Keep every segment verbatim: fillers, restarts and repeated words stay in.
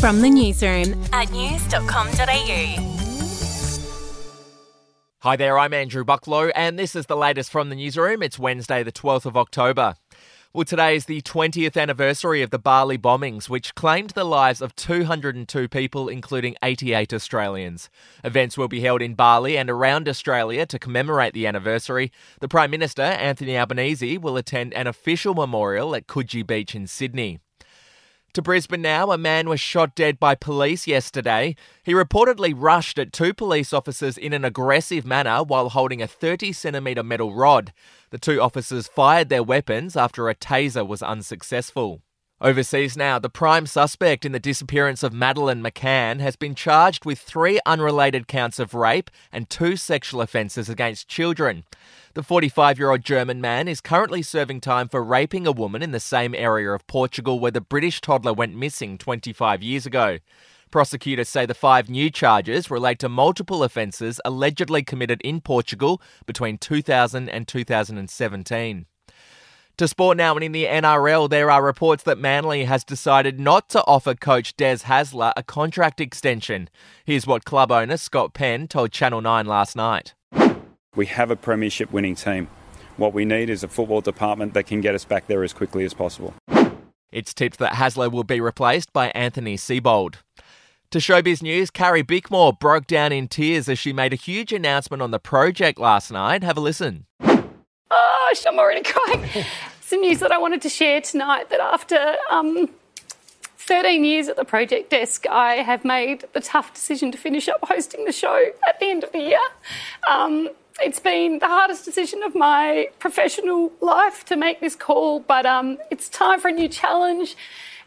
From the newsroom at news dot com dot a u. Hi there, I'm Andrew Bucklow, and this is the latest from the newsroom. It's Wednesday, the twelfth of October. Well, today is the twentieth anniversary of the Bali bombings, which claimed the lives of two hundred two people, including eighty-eight Australians. Events will be held in Bali and around Australia to commemorate the anniversary. The Prime Minister, Anthony Albanese, will attend an official memorial at Coogee Beach in Sydney. To Brisbane now, a man was shot dead by police yesterday. He reportedly rushed at two police officers in an aggressive manner while holding a thirty centimetre metal rod. The two officers fired their weapons after a taser was unsuccessful. Overseas now, the prime suspect in the disappearance of Madeleine McCann has been charged with three unrelated counts of rape and two sexual offences against children. The forty-five-year-old German man is currently serving time for raping a woman in the same area of Portugal where the British toddler went missing twenty-five years ago. Prosecutors say the five new charges relate to multiple offences allegedly committed in Portugal between two thousand and two thousand seventeen. To sport now, and in the N R L, there are reports that Manly has decided not to offer coach Des Hasler a contract extension. Here's what club owner Scott Penn told Channel nine last night. We have a premiership winning team. What we need is a football department that can get us back there as quickly as possible. It's tipped that Hasler will be replaced by Anthony Seibold. To showbiz news, Carrie Bickmore broke down in tears as she made a huge announcement on The Project last night. Have a listen. Oh, I'm already crying. Some news that I wanted to share tonight, that after um, thirteen years at the project desk, I have made the tough decision to finish up hosting the show at the end of the year. Um, it's been the hardest decision of my professional life to make this call, but um, it's time for a new challenge.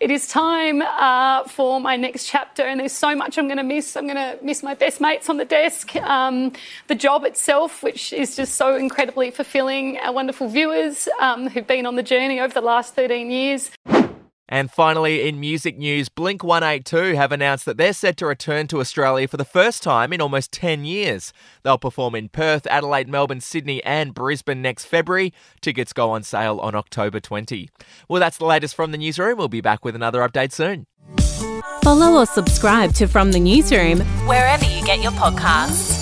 It is time uh, for my next chapter, and there's so much I'm going to miss. I'm going to miss my best mates on the desk, um, the job itself, which is just so incredibly fulfilling, our wonderful viewers um, who've been on the journey over the last thirteen years. And finally, in music news, Blink one eighty-two have announced that they're set to return to Australia for the first time in almost ten years. They'll perform in Perth, Adelaide, Melbourne, Sydney and Brisbane next February. Tickets go on sale on October twentieth. Well, that's the latest from the newsroom. We'll be back with another update soon. Follow or subscribe to From the Newsroom wherever you get your podcasts.